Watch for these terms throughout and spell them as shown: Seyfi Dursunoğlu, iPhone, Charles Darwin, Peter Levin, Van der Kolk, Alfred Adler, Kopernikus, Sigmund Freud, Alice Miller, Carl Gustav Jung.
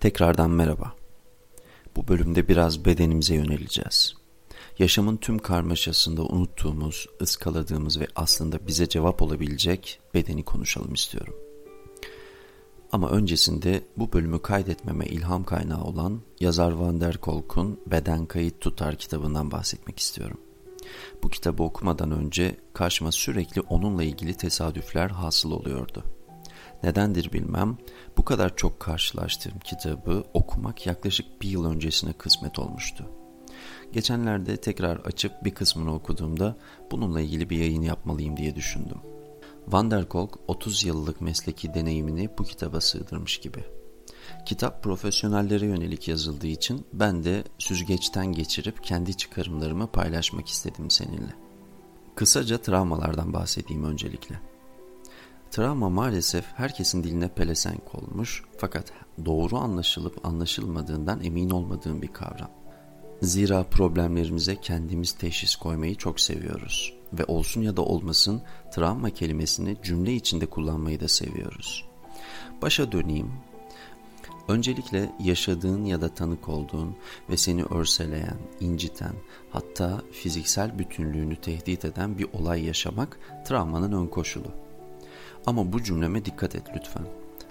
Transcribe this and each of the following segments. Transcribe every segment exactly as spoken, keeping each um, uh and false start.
Tekrardan merhaba. Bu bölümde biraz bedenimize yöneleceğiz. Yaşamın tüm karmaşasında unuttuğumuz, ıskaladığımız ve aslında bize cevap olabilecek bedeni konuşalım istiyorum. Ama öncesinde bu bölümü kaydetmeme ilham kaynağı olan yazar Van der Kolk'un Beden Kayıt Tutar kitabından bahsetmek istiyorum. Bu kitabı okumadan önce karşıma sürekli onunla ilgili tesadüfler hasıl oluyordu. Nedendir bilmem, bu kadar çok karşılaştığım kitabı okumak yaklaşık bir yıl öncesine kısmet olmuştu. Geçenlerde tekrar açıp bir kısmını okuduğumda bununla ilgili bir yayın yapmalıyım diye düşündüm. Van der Kolk otuz yıllık mesleki deneyimini bu kitaba sığdırmış gibi. Kitap profesyonellere yönelik yazıldığı için ben de süzgeçten geçirip kendi çıkarımlarımı paylaşmak istedim seninle. Kısaca travmalardan bahsedeyim öncelikle. Travma maalesef herkesin diline pelesenk olmuş fakat doğru anlaşılıp anlaşılmadığından emin olmadığım bir kavram. Zira problemlerimize kendimiz teşhis koymayı çok seviyoruz ve olsun ya da olmasın travma kelimesini cümle içinde kullanmayı da seviyoruz. Başa döneyim. Öncelikle yaşadığın ya da tanık olduğun ve seni örseleyen, inciten, hatta fiziksel bütünlüğünü tehdit eden bir olay yaşamak travmanın ön koşulu. Ama bu cümleme dikkat et lütfen.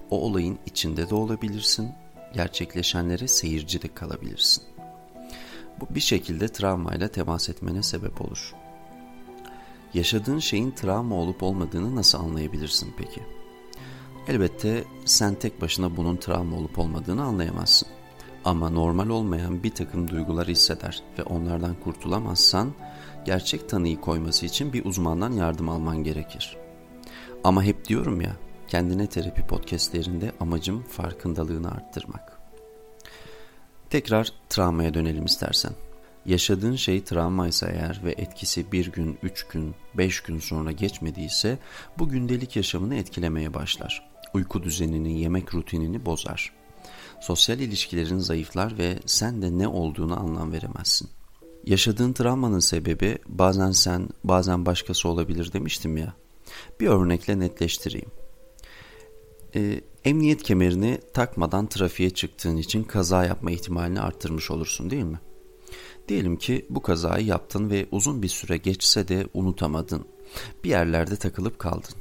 O olayın içinde de olabilirsin, gerçekleşenlere seyirci de kalabilirsin. Bu bir şekilde travmayla temas etmene sebep olur. Yaşadığın şeyin travma olup olmadığını nasıl anlayabilirsin peki? Elbette sen tek başına bunun travma olup olmadığını anlayamazsın. Ama normal olmayan bir takım duygular hisseder ve onlardan kurtulamazsan gerçek tanıyı koyması için bir uzmandan yardım alman gerekir. Ama hep diyorum ya, kendine terapi podcastlerinde amacım farkındalığını arttırmak. Tekrar travmaya dönelim istersen. Yaşadığın şey travmaysa eğer ve etkisi bir gün, üç gün, beş gün sonra geçmediyse bu gündelik yaşamını etkilemeye başlar. Uyku düzenini, yemek rutinini bozar. Sosyal ilişkilerin zayıflar ve sen de ne olduğunu anlam veremezsin. Yaşadığın travmanın sebebi bazen sen, bazen başkası olabilir demiştim ya. Bir örnekle netleştireyim. Ee, emniyet kemerini takmadan trafiğe çıktığın için kaza yapma ihtimalini arttırmış olursun değil mi? Diyelim ki bu kazayı yaptın ve uzun bir süre geçse de unutamadın. Bir yerlerde takılıp kaldın.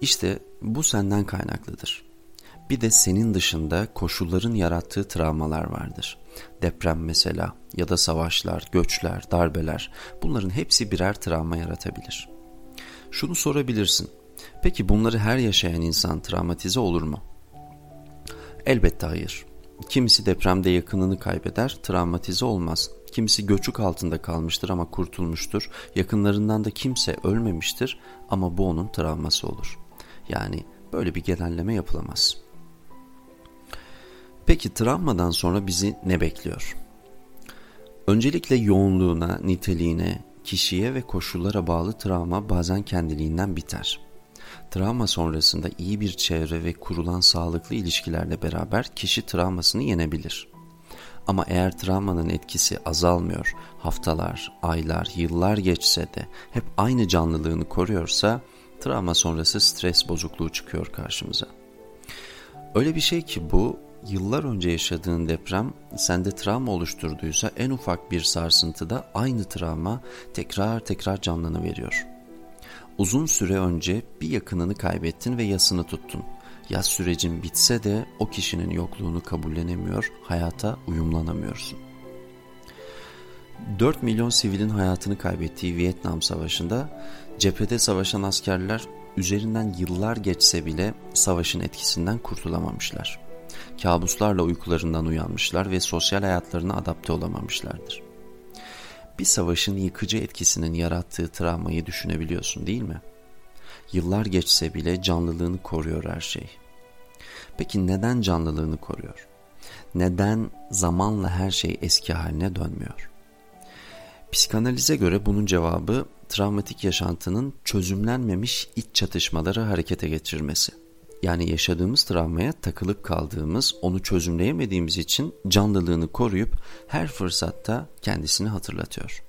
İşte bu senden kaynaklıdır. Bir de senin dışında koşulların yarattığı travmalar vardır. Deprem mesela ya da savaşlar, göçler, darbeler, bunların hepsi birer travma yaratabilir. Şunu sorabilirsin, peki bunları her yaşayan insan travmatize olur mu? Elbette hayır. Kimisi depremde yakınını kaybeder, travmatize olmaz. Kimisi göçük altında kalmıştır ama kurtulmuştur. Yakınlarından da kimse ölmemiştir ama bu onun travması olur. Yani böyle bir genelleme yapılamaz. Peki travmadan sonra bizi ne bekliyor? Öncelikle yoğunluğuna, niteliğine, kişiye ve koşullara bağlı travma bazen kendiliğinden biter. Travma sonrasında iyi bir çevre ve kurulan sağlıklı ilişkilerle beraber kişi travmasını yenebilir. Ama eğer travmanın etkisi azalmıyor, haftalar, aylar, yıllar geçse de hep aynı canlılığını koruyorsa, travma sonrası stres bozukluğu çıkıyor karşımıza. Öyle bir şey ki bu, yıllar önce yaşadığın deprem sende travma oluşturduysa en ufak bir sarsıntıda aynı travma tekrar tekrar canlanıveriyor. Uzun süre önce bir yakınını kaybettin ve yasını tuttun. Yas sürecin bitse de o kişinin yokluğunu kabullenemiyor, hayata uyumlanamıyorsun. dört milyon sivilin hayatını kaybettiği Vietnam Savaşı'nda cephede savaşan askerler üzerinden yıllar geçse bile savaşın etkisinden kurtulamamışlar. Kabuslarla uykularından uyanmışlar ve sosyal hayatlarına adapte olamamışlardır. Bir savaşın yıkıcı etkisinin yarattığı travmayı düşünebiliyorsun değil mi? Yıllar geçse bile canlılığını koruyor her şey. Peki neden canlılığını koruyor? Neden zamanla her şey eski haline dönmüyor? Psikanalize göre bunun cevabı travmatik yaşantının çözümlenmemiş iç çatışmaları harekete geçirmesi. Yani yaşadığımız travmaya takılıp kaldığımız, onu çözümleyemediğimiz için canlılığını koruyup her fırsatta kendisini hatırlatıyor.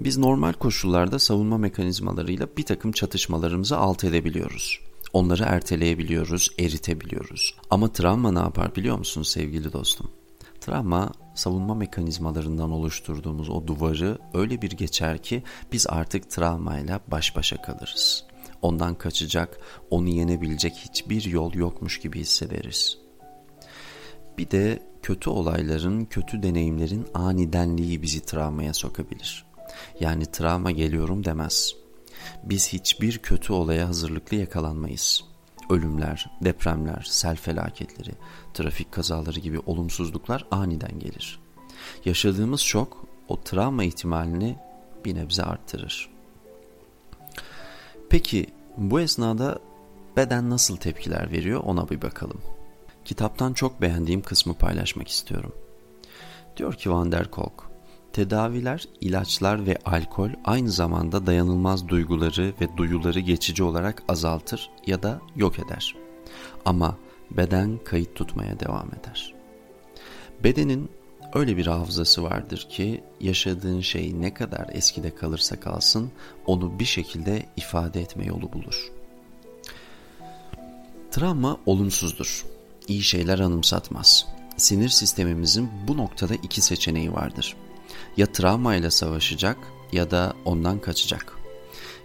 Biz normal koşullarda savunma mekanizmalarıyla bir takım çatışmalarımızı alt edebiliyoruz. Onları erteleyebiliyoruz, eritebiliyoruz. Ama travma ne yapar biliyor musunuz sevgili dostum? Travma, savunma mekanizmalarından oluşturduğumuz o duvarı öyle bir geçer ki biz artık travmayla baş başa kalırız. Ondan kaçacak, onu yenebilecek hiçbir yol yokmuş gibi hissederiz. Bir de kötü olayların, kötü deneyimlerin anidenliği bizi travmaya sokabilir. Yani travma geliyorum demez. Biz hiçbir kötü olaya hazırlıklı yakalanmayız. Ölümler, depremler, sel felaketleri, trafik kazaları gibi olumsuzluklar aniden gelir. Yaşadığımız şok o travma ihtimalini bir nebze arttırır. Peki bu esnada beden nasıl tepkiler veriyor ona bir bakalım. Kitaptan çok beğendiğim kısmı paylaşmak istiyorum. Diyor ki Van der Kolk, tedaviler, ilaçlar ve alkol aynı zamanda dayanılmaz duyguları ve duyuları geçici olarak azaltır ya da yok eder. Ama beden kayıt tutmaya devam eder. Bedenin öyle bir hafızası vardır ki yaşadığın şey ne kadar eskide kalırsa kalsın onu bir şekilde ifade etme yolu bulur. Travma olumsuzdur. İyi şeyler anımsatmaz. Sinir sistemimizin bu noktada iki seçeneği vardır. Ya travmayla savaşacak ya da ondan kaçacak.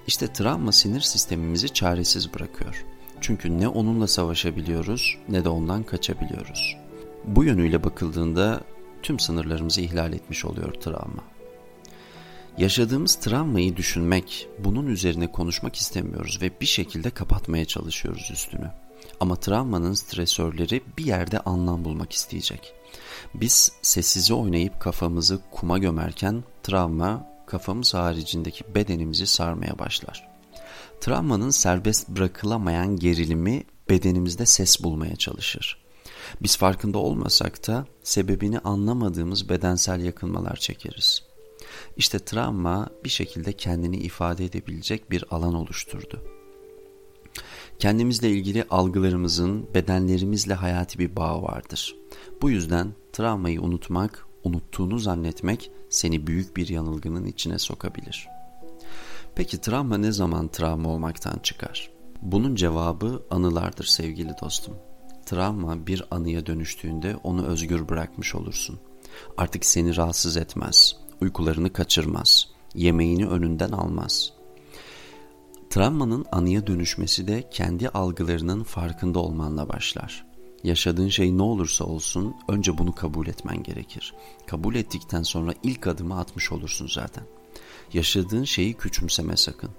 İşte travma sinir sistemimizi çaresiz bırakıyor. Çünkü ne onunla savaşabiliyoruz ne de ondan kaçabiliyoruz. Bu yönüyle bakıldığında tüm sınırlarımızı ihlal etmiş oluyor travma. Yaşadığımız travmayı düşünmek, bunun üzerine konuşmak istemiyoruz ve bir şekilde kapatmaya çalışıyoruz üstünü. Ama travmanın stresörleri bir yerde anlam bulmak isteyecek. Biz sessize oynayıp kafamızı kuma gömerken travma kafamız haricindeki bedenimizi sarmaya başlar. Travmanın serbest bırakılamayan gerilimi bedenimizde ses bulmaya çalışır. Biz farkında olmasak da sebebini anlamadığımız bedensel yakınmalar çekeriz. İşte travma bir şekilde kendini ifade edebilecek bir alan oluşturdu. Kendimizle ilgili algılarımızın bedenlerimizle hayati bir bağı vardır. Bu yüzden travmayı unutmak, unuttuğunu zannetmek seni büyük bir yanılgının içine sokabilir. Peki travma ne zaman travma olmaktan çıkar? Bunun cevabı anılardır sevgili dostum. Travma bir anıya dönüştüğünde onu özgür bırakmış olursun. Artık seni rahatsız etmez, uykularını kaçırmaz, yemeğini önünden almaz. Travmanın anıya dönüşmesi de kendi algılarının farkında olmanla başlar. Yaşadığın şey ne olursa olsun önce bunu kabul etmen gerekir. Kabul ettikten sonra ilk adımı atmış olursun zaten. Yaşadığın şeyi küçümseme sakın.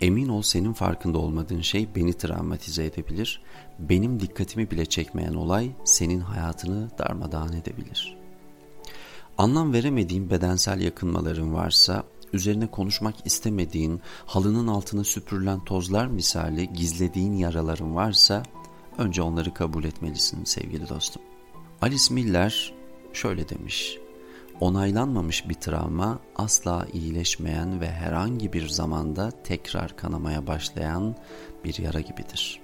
Emin ol senin farkında olmadığın şey beni travmatize edebilir. Benim dikkatimi bile çekmeyen olay senin hayatını darmadağın edebilir. Anlam veremediğin bedensel yakınmaların varsa, üzerine konuşmak istemediğin, halının altına süpürülen tozlar misali gizlediğin yaraların varsa önce onları kabul etmelisin sevgili dostum. Alice Miller şöyle demiş: onaylanmamış bir travma asla iyileşmeyen ve herhangi bir zamanda tekrar kanamaya başlayan bir yara gibidir.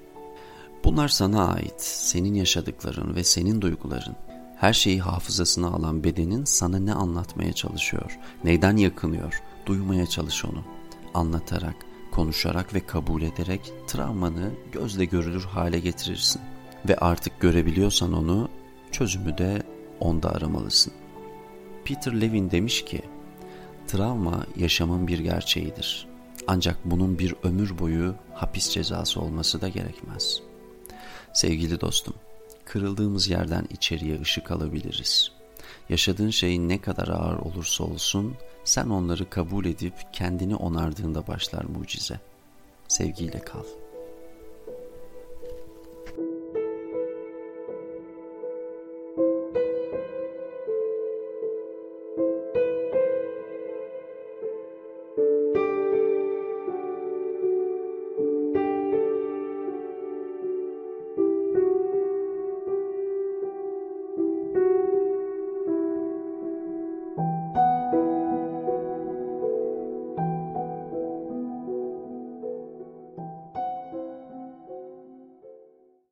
Bunlar sana ait, senin yaşadıkların ve senin duyguların. Her şeyi hafızasına alan bedenin sana ne anlatmaya çalışıyor, neyden yakınıyor, duymaya çalış onu. Anlatarak, konuşarak ve kabul ederek travmanı gözle görülür hale getirirsin. Ve artık görebiliyorsan onu, çözümü de onda aramalısın. Peter Levin demiş ki, travma yaşamın bir gerçeğidir. Ancak bunun bir ömür boyu hapis cezası olması da gerekmez. Sevgili dostum, kırıldığımız yerden içeriye ışık alabiliriz. Yaşadığın şey ne kadar ağır olursa olsun, sen onları kabul edip kendini onardığında başlar mucize. Sevgiyle kal.